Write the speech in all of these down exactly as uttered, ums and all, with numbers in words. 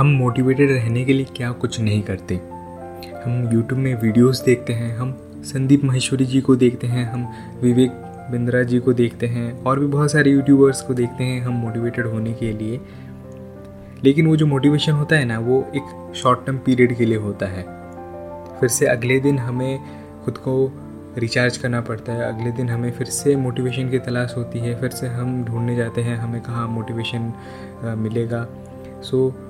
हम मोटिवेटेड रहने के लिए क्या कुछ नहीं करते। हम यूट्यूब में वीडियोस देखते हैं, हम संदीप माहेश्वरी जी को देखते हैं, हम विवेक बिंद्रा जी को देखते हैं और भी बहुत सारे यूट्यूबर्स को देखते हैं हम मोटिवेटेड होने के लिए। लेकिन वो जो मोटिवेशन होता है ना, वो एक शॉर्ट टर्म पीरियड के लिए होता है। फिर से अगले दिन हमें खुद को रिचार्ज करना पड़ता है, अगले दिन हमें फिर से मोटिवेशन की तलाश होती है, फिर से हम ढूंढने जाते हैं हमें कहाँ मोटिवेशन मिलेगा। सो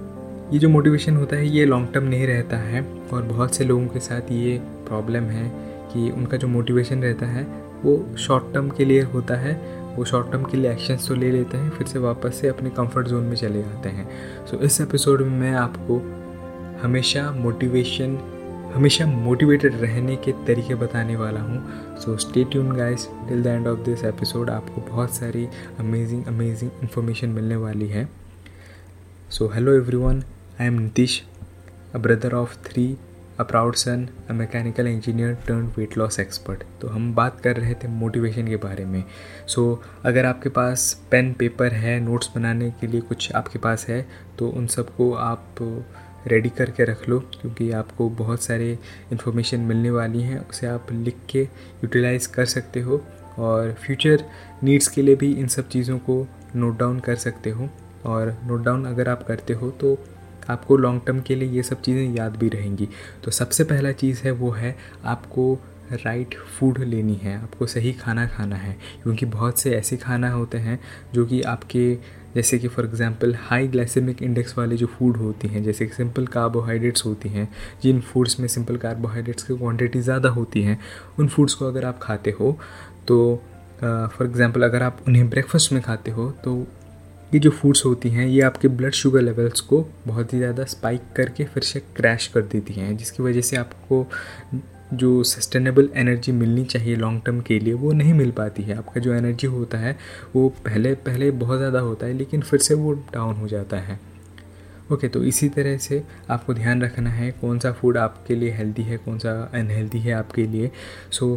ये जो मोटिवेशन होता है ये लॉन्ग टर्म नहीं रहता है और बहुत से लोगों के साथ ये प्रॉब्लम है कि उनका जो मोटिवेशन रहता है वो शॉर्ट टर्म के लिए होता है। वो शॉर्ट टर्म के लिए एक्शंस तो ले लेते हैं, फिर से वापस से अपने कंफर्ट जोन में चले जाते हैं। सो इस एपिसोड में मैं आपको हमेशा मोटिवेशन हमेशा मोटिवेटेड रहने के तरीके बताने वाला हूँ। So stay tuned guys till the end of this episode. आपको बहुत सारी अमेजिंग अमेजिंग इन्फॉर्मेशन मिलने वाली है। So hello everyone, I am Nitish, a brother of three, a proud son, a mechanical engineer turned weight loss expert. तो हम बात कर रहे थे मोटिवेशन के बारे में। सो so, अगर आपके पास पेन पेपर है, नोट्स बनाने के लिए कुछ आपके पास है, तो उन सबको आप रेडी करके रख लो, क्योंकि आपको बहुत सारे इन्फॉर्मेशन मिलने वाली हैं। उसे आप लिख के यूटिलाइज़ कर सकते हो और फ्यूचर नीड्स के लिए भी इन सब चीज़ों को नोट डाउन कर सकते हो। और नोट डाउन अगर आप करते हो तो आपको लॉन्ग टर्म के लिए ये सब चीज़ें याद भी रहेंगी। तो सबसे पहला चीज़ है वो है आपको राइट फूड लेनी है, आपको सही खाना खाना है, क्योंकि बहुत से ऐसे खाना होते हैं जो कि आपके जैसे कि for example high glycemic index वाले जो फूड होती हैं, जैसे कि सिंपल कार्बोहाइड्रेट्स होती हैं, जिन फूड्स में सिंपल कार्बोहाइड्रेट्स की क्वांटिटी ज़्यादा होती हैं, उन फूड्स को अगर आप खाते हो तो फॉर एग्जांपल अगर आप उन्हें ब्रेकफास्ट में खाते हो तो ये जो फूड्स होती हैं ये आपके ब्लड शुगर लेवल्स को बहुत ही ज़्यादा स्पाइक करके फिर से क्रैश कर देती हैं, जिसकी वजह से आपको जो सस्टेनेबल एनर्जी मिलनी चाहिए लॉन्ग टर्म के लिए वो नहीं मिल पाती है। आपका जो एनर्जी होता है वो पहले पहले बहुत ज़्यादा होता है, लेकिन फिर से वो डाउन हो जाता है। ओके, तो इसी तरह से आपको ध्यान रखना है कौन सा फूड आपके लिए हेल्दी है, कौन सा अनहेल्दी है आपके लिए। सो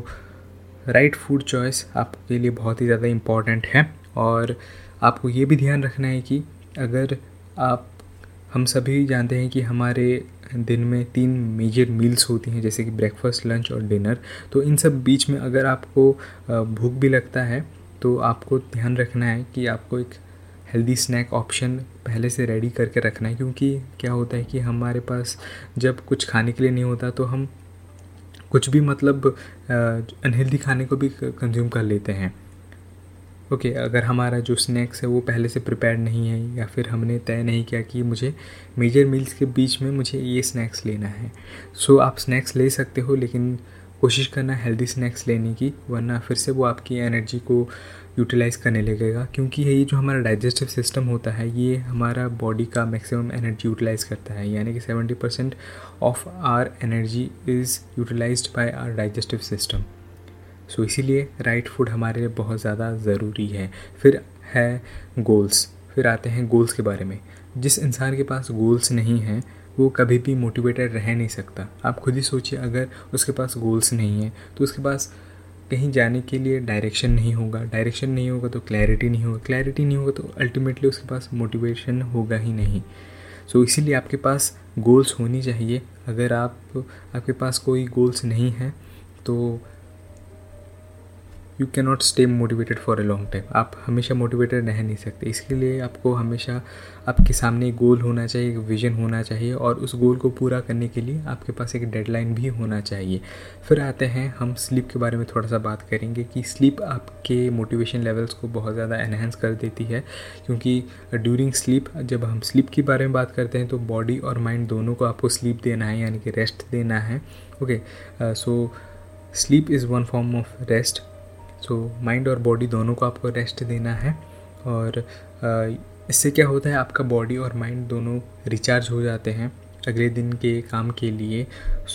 राइट फूड चॉइस आपके लिए बहुत ही ज़्यादा इम्पॉर्टेंट है। और आपको ये भी ध्यान रखना है कि अगर आप हम सभी जानते हैं कि हमारे दिन में तीन मेजर मील्स होती हैं, जैसे कि ब्रेकफास्ट, लंच और डिनर। तो इन सब बीच में अगर आपको भूख भी लगता है तो आपको ध्यान रखना है कि आपको एक हेल्दी स्नैक ऑप्शन पहले से रेडी करके रखना है, क्योंकि क्या होता है कि हमारे पास जब कुछ खाने के लिए नहीं होता तो हम कुछ भी मतलब अनहेल्दी खाने को भी कंज्यूम कर लेते हैं। ओके okay, अगर हमारा जो स्नैक्स है वो पहले से प्रिपेयर नहीं है या फिर हमने तय नहीं किया कि मुझे मेजर मील्स के बीच में मुझे ये स्नैक्स लेना है। सो so, आप स्नैक्स ले सकते हो, लेकिन कोशिश करना हेल्दी स्नैक्स लेने की, वरना फिर से वो आपकी एनर्जी को यूटिलाइज़ करने लगेगा। क्योंकि ये जो हमारा डाइजेस्टिव सिस्टम होता है ये हमारा बॉडी का मैक्सिमम एनर्जी यूटिलाइज़ करता है, यानी कि seventy percent of our energy is utilised by our digestive system. So so, इसीलिए राइट फूड हमारे लिए बहुत ज़्यादा ज़रूरी है। फिर है गोल्स, फिर आते हैं गोल्स के बारे में। जिस इंसान के पास गोल्स नहीं हैं वो कभी भी मोटिवेटेड रह नहीं सकता। आप खुद ही सोचिए, अगर उसके पास गोल्स नहीं है तो उसके पास कहीं जाने के लिए डायरेक्शन नहीं होगा, डायरेक्शन नहीं होगा तो क्लैरिटी नहीं होगा, क्लैरिटी नहीं होगा तो अल्टीमेटली उसके पास मोटिवेशन होगा ही नहीं। सो so, इसीलिए आपके पास गोल्स होनी चाहिए। अगर आप आपके पास कोई गोल्स नहीं है तो you can not stay motivated for a long time. आप हमेशा मोटिवेटेड रह नहीं सकते, इसके लिए आपको हमेशा आपके सामने एक गोल होना चाहिए, एक विजन होना चाहिए, और उस गोल को पूरा करने के लिए आपके पास एक डेडलाइन भी होना चाहिए। फिर आते हैं हम स्लीप के बारे में थोड़ा सा बात करेंगे कि स्लीप आपके मोटिवेशन लेवल्स को बहुत ज़्यादा एनहेंस कर देती है, क्योंकि ड्यूरिंग स्लीप जब हम स्लीप के बारे में बात करते हैं तो बॉडी और माइंड दोनों को आपको स्लीप देना है, यानी कि रेस्ट देना है। Okay, so sleep is one form of rest. So mind और बॉडी दोनों को आपको रेस्ट देना है, और इससे क्या होता है आपका बॉडी और माइंड दोनों रिचार्ज हो जाते हैं अगले दिन के काम के लिए।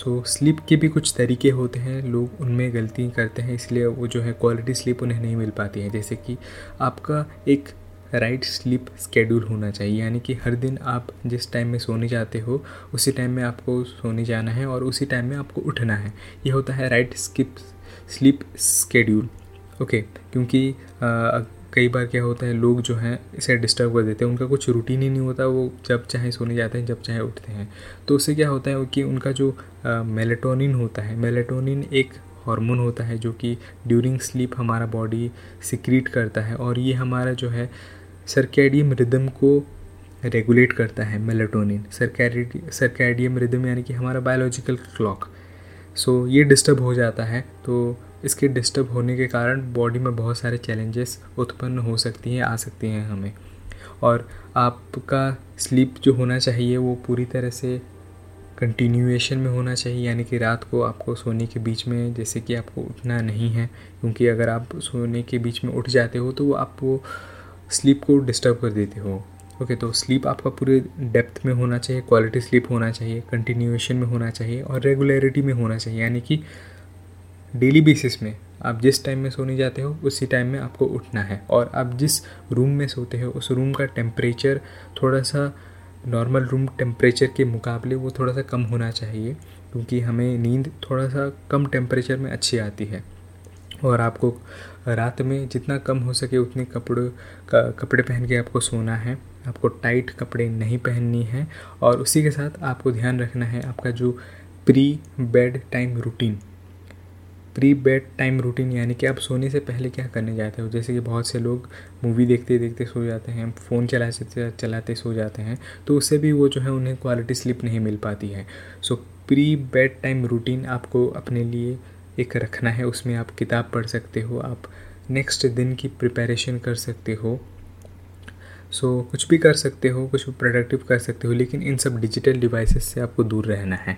सो स्लीप के भी कुछ तरीके होते हैं, लोग उनमें गलती करते हैं, इसलिए वो जो है क्वालिटी स्लीप उन्हें नहीं मिल पाती है। जैसे कि आपका एक राइट स्लीप स्केड्यूल होना चाहिए, यानी कि हर दिन आप जिस टाइम में सोने जाते हो उसी टाइम में आपको सोने जाना है और उसी टाइम में आपको उठना है। ये होता है right skip sleep schedule. Okay okay, क्योंकि आ, कई बार क्या होता है, लोग जो हैं इसे डिस्टर्ब कर देते हैं, उनका कुछ रूटीन ही नहीं होता, वो जब चाहे सोने जाते हैं, जब चाहे उठते हैं। तो उससे क्या होता है कि उनका जो मेलेटोनिन होता है, मेलेटोनिन एक हार्मोन होता है जो कि ड्यूरिंग स्लीप हमारा बॉडी सिक्रीट करता है, और ये हमारा जो है सर्कैडियन रिदम को रेगुलेट करता है। मेलेटोनिन सर्कैडियन रिदम यानी कि हमारा बायोलॉजिकल क्लॉक, सो ये डिस्टर्ब हो जाता है। तो इसके डिस्टर्ब होने के कारण बॉडी में बहुत सारे चैलेंजेस उत्पन्न हो सकती हैं, आ सकती हैं हमें। और आपका स्लीप जो होना चाहिए वो पूरी तरह से कंटिन्यूएशन में होना चाहिए, यानी कि रात को आपको सोने के बीच में जैसे कि आपको उठना नहीं है, क्योंकि अगर आप सोने के बीच में उठ जाते हो तो वो आप वो स्लीप को डिस्टर्ब कर देते हो। ओके, तो स्लीप आपका पूरे डेप्थ में होना चाहिए, क्वालिटी स्लीप होना चाहिए, कंटिन्यूएशन में होना चाहिए और रेगुलरिटी में होना चाहिए, यानी कि डेली बेसिस में आप जिस टाइम में सोने जाते हो उसी टाइम में आपको उठना है, और आप जिस रूम में सोते हो उस रूम का टेम्परेचर थोड़ा सा नॉर्मल रूम टेम्परेचर के मुकाबले वो थोड़ा सा कम होना चाहिए, क्योंकि हमें नींद थोड़ा सा कम टेम्परेचर में अच्छी आती है। और आपको रात में जितना कम हो सके उतने कपड़े कपड़े पहन के आपको सोना है, आपको टाइट कपड़े नहीं पहननी है। और उसी के साथ आपको ध्यान रखना है आपका जो pre bed time routine, pre bed time routine यानी कि आप सोने से पहले क्या करने जाते हो। जैसे कि बहुत से लोग मूवी देखते देखते सो जाते हैं, फ़ोन चलाते चलाते सो जाते हैं, तो उससे भी वो जो है उन्हें क्वालिटी स्लीप नहीं मिल पाती है। So pre bed time routine आपको अपने लिए एक रखना है, उसमें आप किताब पढ़ सकते हो, आप नेक्स्ट दिन की प्रिपरेशन कर सकते हो। सो so, कुछ भी कर सकते हो, कुछ प्रोडक्टिव कर सकते हो, लेकिन इन सब डिजिटल डिवाइसेस से आपको दूर रहना है।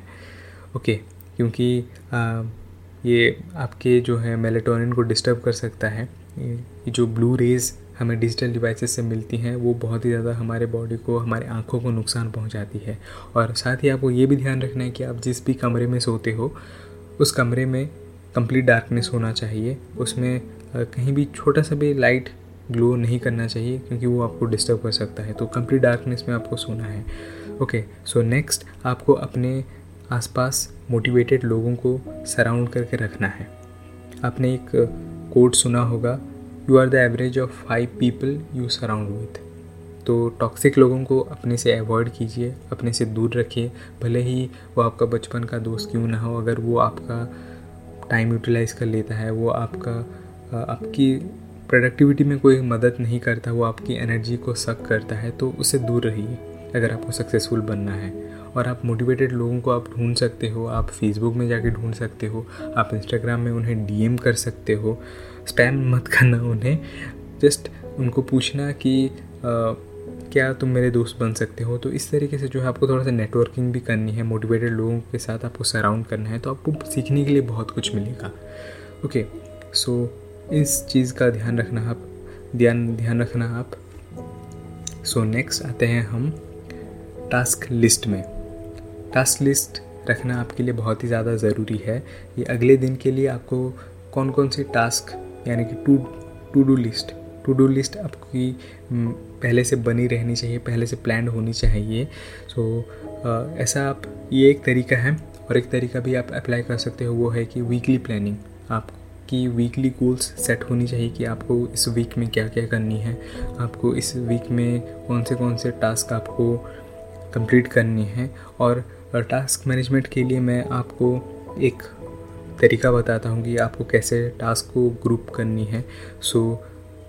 ओके okay, क्योंकि आ, ये आपके जो है मेलेटोनिन को डिस्टर्ब कर सकता है। जो ब्लू रेज़ हमें डिजिटल डिवाइसेस से मिलती हैं वो बहुत ही ज़्यादा हमारे बॉडी को, हमारे आँखों को नुकसान पहुंचाती है। और साथ ही आपको ये भी ध्यान रखना है कि आप जिस भी कमरे में सोते हो उस कमरे में कंप्लीट डार्कनेस होना चाहिए, उसमें कहीं भी छोटा सा भी लाइट ग्लो नहीं करना चाहिए, क्योंकि वो आपको डिस्टर्ब कर सकता है। तो कंप्लीट डार्कनेस में आपको सोना है। ओके, सो नेक्स्ट आपको अपने आसपास मोटिवेटेड लोगों को सराउंड करके रखना है। आपने एक कोट सुना होगा, you are the average of five people you surround with. तो टॉक्सिक लोगों को अपने से अवॉइड कीजिए, अपने से दूर रखिए, भले ही वो आपका बचपन का दोस्त क्यों ना हो। अगर वो आपका टाइम यूटिलाइज़ कर लेता है, वो आपका आपकी प्रोडक्टिविटी में कोई मदद नहीं करता, वो आपकी एनर्जी को सक करता है, तो उससे दूर रहिए अगर आपको सक्सेसफुल बनना है। और आप मोटिवेटेड लोगों को आप ढूंढ सकते हो, आप फेसबुक में जाके ढूंढ सकते हो, आप इंस्टाग्राम में उन्हें डीएम कर सकते हो। स्पैम मत करना उन्हें, जस्ट उनको पूछना कि आ, क्या तुम मेरे दोस्त बन सकते हो। तो इस तरीके से जो है आपको थोड़ा सा नेटवर्किंग भी करनी है, मोटिवेटेड लोगों के साथ आपको सराउंड करना है, तो आपको सीखने के लिए बहुत कुछ मिलेगा। ओके, सो इस चीज़ का ध्यान रखना आप ध्यान ध्यान रखना आप। सो नेक्स्ट आते हैं हम टास्क लिस्ट में। टास्क लिस्ट रखना आपके लिए बहुत ही ज़्यादा ज़रूरी है। ये अगले दिन के लिए आपको कौन कौन से टास्क यानी कि to to do list to do list आपकी पहले से बनी रहनी चाहिए, पहले से प्लान होनी चाहिए। सो so, ऐसा आप ये एक तरीका है, और एक तरीका भी आप अप्लाई कर सकते हो, वो है कि वीकली प्लानिंग। आपकी वीकली गोल्स सेट होनी चाहिए कि आपको इस वीक में क्या क्या करनी है, आपको इस वीक में कौन से कौन से टास्क आपको कंप्लीट करनी है। और टास्क मैनेजमेंट के लिए मैं आपको एक तरीका बताता हूँ कि आपको कैसे टास्क को ग्रुप करनी है। सो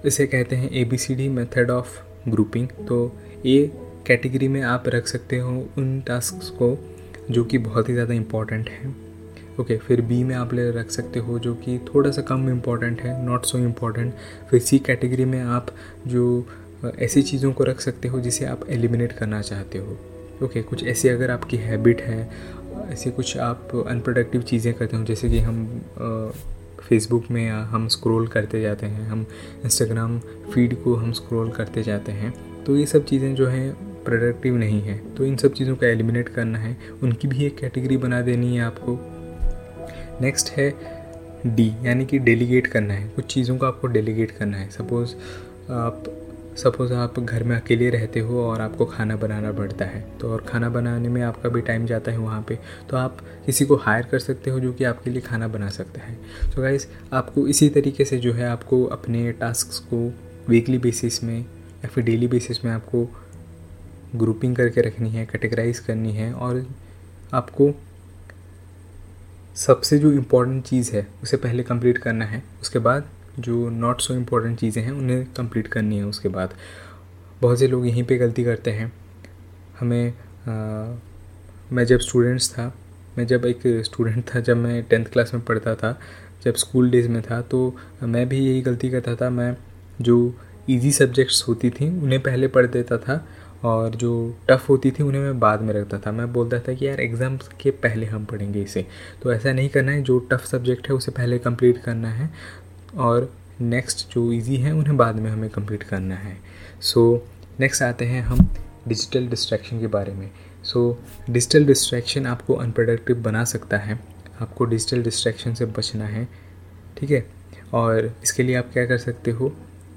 इसे कहते हैं A B C D method of grouping. तो ए कैटेगरी में आप रख सकते हो उन टास्क को जो कि बहुत ही ज़्यादा इम्पॉर्टेंट है। ओके, फिर बी में आप ले रख सकते हो जो कि थोड़ा सा कम इम्पॉर्टेंट है, नॉट सो इम्पॉर्टेंट। फिर सी कैटेगरी में आप जो ऐसी चीज़ों को रख सकते हो जिसे आप एलिमिनेट करना चाहते हो। ओके okay, कुछ ऐसी अगर आपकी हैबिट है, ऐसी कुछ आप अनप्रोडक्टिव चीज़ें करते हो, जैसे कि हम फेसबुक में हम स्क्रॉल करते जाते हैं, हम इंस्टाग्राम फीड को हम स्क्रॉल करते जाते हैं, तो ये सब चीज़ें जो हैं प्रोडक्टिव नहीं है, तो इन सब चीज़ों का एलिमिनेट करना है, उनकी भी एक कैटेगरी बना देनी है आपको। नेक्स्ट है डी यानी कि डेलीगेट करना है, कुछ चीज़ों को आपको डेलीगेट करना है। सपोज़ आप सपोज़ आप घर में अकेले रहते हो और आपको खाना बनाना पड़ता है, तो और खाना बनाने में आपका भी टाइम जाता है वहाँ पे, तो आप किसी को हायर कर सकते हो जो कि आपके लिए खाना बना सकता है। तो गाइस, आपको इसी तरीके से जो है आपको अपने टास्क को वीकली बेसिस में या फिर डेली बेसिस में आपको ग्रुपिंग करके रखनी है, कैटेगराइज करनी है और आपको सबसे जो इम्पोर्टेंट चीज़ है उसे पहले कंप्लीट करना है, उसके बाद जो नॉट सो इम्पोर्टेंट चीज़ें हैं उन्हें कंप्लीट करनी है उसके बाद। बहुत से लोग यहीं पे गलती करते हैं। हमें आ, मैं जब स्टूडेंट्स था मैं जब एक स्टूडेंट था जब मैं टेंथ क्लास में पढ़ता था, जब स्कूल डेज़ में था, तो मैं भी यही गलती करता था। मैं जो ईजी सब्जेक्ट्स होती थी उन्हें पहले पढ़ देता था और जो टफ़ होती थी उन्हें मैं बाद में रखता था। मैं बोलता था कि यार एग्ज़ाम्स के पहले हम पढ़ेंगे इसे, तो ऐसा नहीं करना है। जो टफ़ सब्जेक्ट है उसे पहले कंप्लीट करना है और नेक्स्ट जो इजी है उन्हें बाद में हमें कंप्लीट करना है। सो नेक्स्ट आते हैं हम डिजिटल डिस्ट्रैक्शन के बारे में। सो डिजिटल डिस्ट्रैक्शन आपको अनप्रोडक्टिव बना सकता है, आपको डिजिटल डिस्ट्रैक्शन से बचना है, ठीक है। और इसके लिए आप क्या कर सकते हो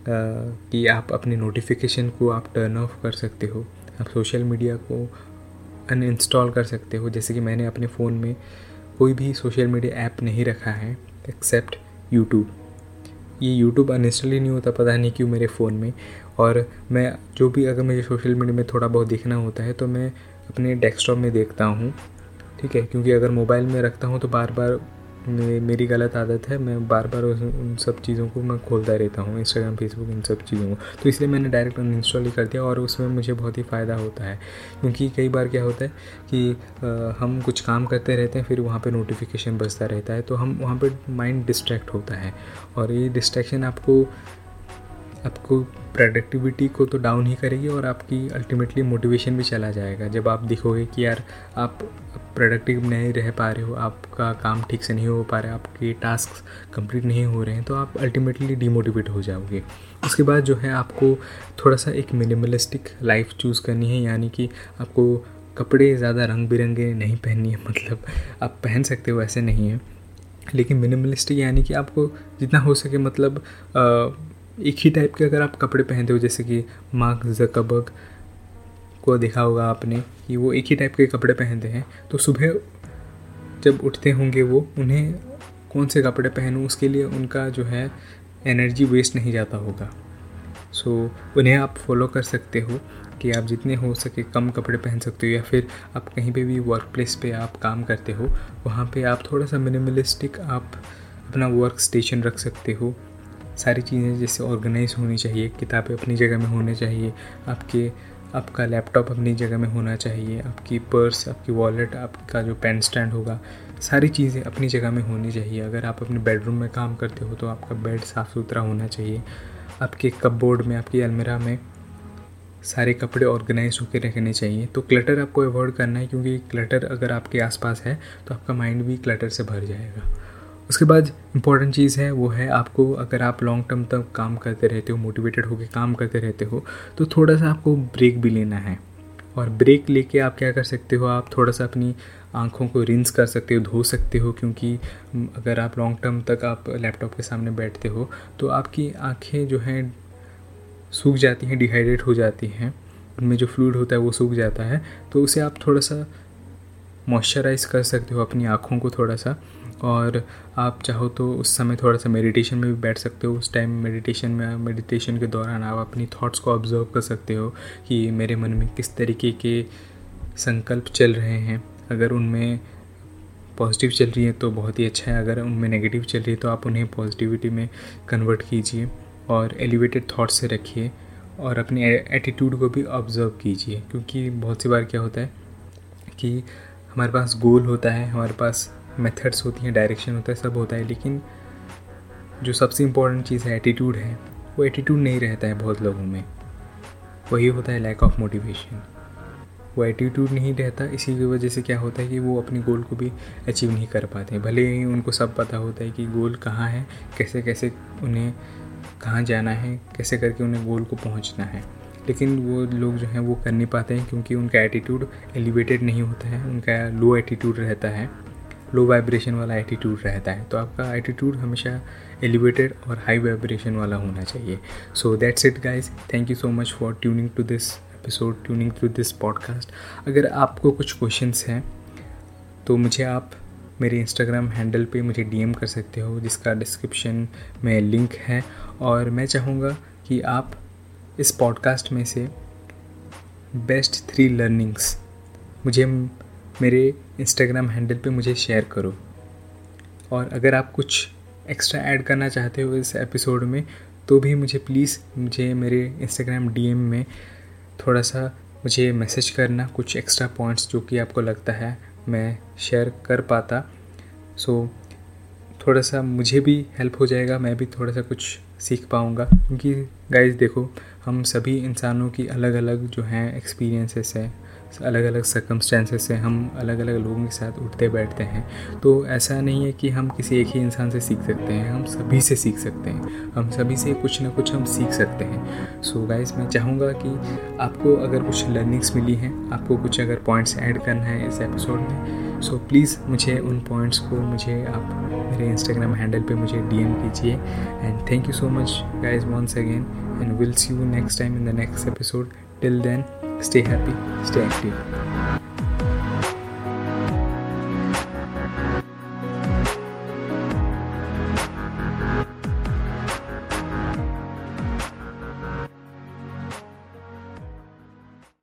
कि आप अपने नोटिफिकेशन को आप टर्न ऑफ कर सकते हो, आप सोशल मीडिया को अनइंस्टॉल कर सकते हो। जैसे कि मैंने अपने फ़ोन में कोई भी सोशल मीडिया ऐप नहीं रखा है एक्सेप्ट यूट्यूब। ये यूट्यूब अनइंस्टॉल ही नहीं होता, पता नहीं क्यों मेरे फ़ोन में। और मैं जो भी अगर मुझे सोशल मीडिया में थोड़ा बहुत देखना होता है तो मैं अपने डेस्कटॉप में देखता हूँ, ठीक है। क्योंकि अगर मोबाइल में रखता हूँ तो बार बार मेरी गलत आदत है, मैं बार बार उन सब चीज़ों को मैं खोलता रहता हूँ, इंस्टाग्राम, फेसबुक, इन सब चीज़ों को। तो इसलिए मैंने डायरेक्ट अनइंस्टॉल ही कर दिया और उसमें मुझे बहुत ही फ़ायदा होता है। क्योंकि कई बार क्या होता है कि आ, हम कुछ काम करते रहते हैं, फिर वहाँ पे नोटिफिकेशन बजता रहता है, तो हम वहाँ पे माइंड डिस्ट्रैक्ट होता है। और ये डिस्ट्रैक्शन आपको आपको प्रोडक्टिविटी को तो डाउन ही करेगी और आपकी अल्टीमेटली मोटिवेशन भी चला जाएगा। जब आप देखोगे कि यार आप प्रोडक्टिव नहीं रह पा रहे हो, आपका काम ठीक से नहीं हो पा रहा है, आपके टास्क कंप्लीट नहीं हो रहे हैं, तो आप अल्टीमेटली डीमोटिवेट हो जाओगे। उसके बाद जो है आपको थोड़ा सा एक मिनिमलिस्टिक लाइफ चूज़ करनी है, यानी कि आपको कपड़े ज़्यादा रंग बिरंगे नहीं पहननी है। मतलब आप पहन सकते हो, ऐसे नहीं है, लेकिन मिनिमलिस्टिक यानी कि आपको जितना हो सके मतलब आ, एक ही टाइप के अगर आप कपड़े पहनते हो, जैसे कि मार्क जकरबर्ग को देखा होगा आपने कि वो एक ही टाइप के कपड़े पहनते हैं, तो सुबह जब उठते होंगे वो उन्हें कौन से कपड़े पहनूं, उसके लिए उनका जो है एनर्जी वेस्ट नहीं जाता होगा। सो उन्हें आप फॉलो कर सकते हो कि आप जितने हो सके कम कपड़े पहन सकते हो, या फिर आप कहीं पे भी वर्क प्लेस पे आप काम करते हो वहाँ पे आप थोड़ा सा मिनिमलिस्टिक आप अपना वर्क स्टेशन रख सकते हो। सारी चीज़ें जैसे ऑर्गेनाइज होनी चाहिए, किताबें अपनी जगह में होनी चाहिए, आपके आपका लैपटॉप अपनी जगह में होना चाहिए, आपकी पर्स, आपकी वॉलेट, आपका जो पेन स्टैंड होगा, सारी चीज़ें अपनी जगह में होनी चाहिए। अगर आप अपने बेडरूम में काम करते हो तो आपका बेड साफ़ सुथरा होना चाहिए, आपके कपबोर्ड में, आपकी अलमीरा में सारे कपड़े ऑर्गेनाइज होकर रखने चाहिए। तो क्लटर आपको अवॉइड करना है, क्योंकि क्लटर अगर आपके आसपास है तो आपका माइंड भी क्लटर से भर जाएगा। उसके बाद इम्पॉर्टेंट चीज़ है वो है आपको, अगर आप लॉन्ग टर्म तक काम करते रहते हो, मोटिवेटेड होकर काम करते रहते हो, तो थोड़ा सा आपको ब्रेक भी लेना है। और ब्रेक लेके आप क्या कर सकते हो, आप थोड़ा सा अपनी आँखों को रिंस कर सकते हो, धो सकते हो। क्योंकि अगर आप लॉन्ग टर्म तक आप लैपटॉप के सामने बैठते हो तो आपकी आँखें जो हैं सूख जाती हैं, डिहाइड्रेट हो जाती हैं, उनमें जो फ्लूइड होता है वो सूख जाता है। तो उसे आप थोड़ा सा मॉइस्चराइज़ कर सकते हो अपनी आँखों को थोड़ा सा। और आप चाहो तो उस समय थोड़ा सा मेडिटेशन में भी बैठ सकते हो। उस टाइम मेडिटेशन में मेडिटेशन के दौरान आप अपनी थॉट्स को ऑब्जर्व कर सकते हो कि मेरे मन में किस तरीके के संकल्प चल रहे हैं। अगर उनमें पॉजिटिव चल रही है तो बहुत ही अच्छा है, अगर उनमें नेगेटिव चल रही है तो आप उन्हें पॉजिटिविटी में कन्वर्ट कीजिए और एलिवेटेड थॉट्स से रखिए। और अपने एटीट्यूड को भी ऑब्जर्व कीजिए, क्योंकि बहुत सी बार क्या होता है कि हमारे पास गोल होता है, हमारे पास मेथड्स होती हैं, डायरेक्शन होता है, सब होता है, लेकिन जो सबसे इम्पॉर्टेंट चीज़ है एटीट्यूड है, वो एटीट्यूड नहीं रहता है बहुत लोगों में। वही होता है लैक ऑफ मोटिवेशन, वो एटीट्यूड नहीं रहता। इसी की वजह से क्या होता है कि वो अपने गोल को भी अचीव नहीं कर पाते, भले ही उनको सब पता होता है कि गोल कहाँ है, कैसे कैसे उन्हें कहाँ जाना है, कैसे करके उन्हें गोल को पहुँचना है, लेकिन वो लोग जो हैं वो कर नहीं पाते हैं, क्योंकि उनका एटीट्यूड एलिवेटेड नहीं होता है, उनका लो एटीट्यूड रहता है, लो वाइब्रेशन वाला एटीट्यूड रहता है। तो आपका एटीट्यूड हमेशा एलिवेटेड और हाई वाइब्रेशन वाला होना चाहिए। So that's it guys, thank you so much for tuning to this episode, tuning to this podcast. अगर आपको कुछ क्वेश्चंस हैं तो मुझे आप मेरे इंस्टाग्राम हैंडल पे मुझे डीएम कर सकते हो, जिसका डिस्क्रिप्शन में लिंक है। और मैं चाहूँगा कि आप इस पॉडकास्ट में से बेस्ट थ्री लर्निंग्स मुझे मेरे इंस्टाग्राम हैंडल पे मुझे शेयर करो। और अगर आप कुछ एक्स्ट्रा ऐड करना चाहते हो इस एपिसोड में तो भी मुझे प्लीज़ मुझे मेरे इंस्टाग्राम डीएम में थोड़ा सा मुझे मैसेज करना, कुछ एक्स्ट्रा पॉइंट्स जो कि आपको लगता है मैं शेयर कर पाता। सो so, थोड़ा सा मुझे भी हेल्प हो जाएगा, मैं भी थोड़ा सा कुछ सीख पाऊँगा। क्योंकि गाइस देखो, हम सभी इंसानों की अलग अलग जो हैं एक्सपीरियंसेस हैं, अलग अलग सर्कमस्टेंसेस हैं, हम अलग अलग लोगों के साथ उठते बैठते हैं। तो ऐसा नहीं है कि हम किसी एक ही इंसान से सीख सकते हैं, हम सभी से सीख सकते हैं, हम सभी से कुछ ना कुछ हम सीख सकते हैं। सो गाइस मैं चाहूँगा कि आपको अगर कुछ लर्निंग्स मिली हैं, आपको कुछ अगर पॉइंट्स ऐड करना है इस एपिसोड में, सो प्लीज़ मुझे उन पॉइंट्स को मुझे आप मेरे इंस्टाग्राम हैंडल पे मुझे डीएम कीजिए। And thank you so much guys once again, and will see you next time in the next episode. Till then, stay happy, stay active.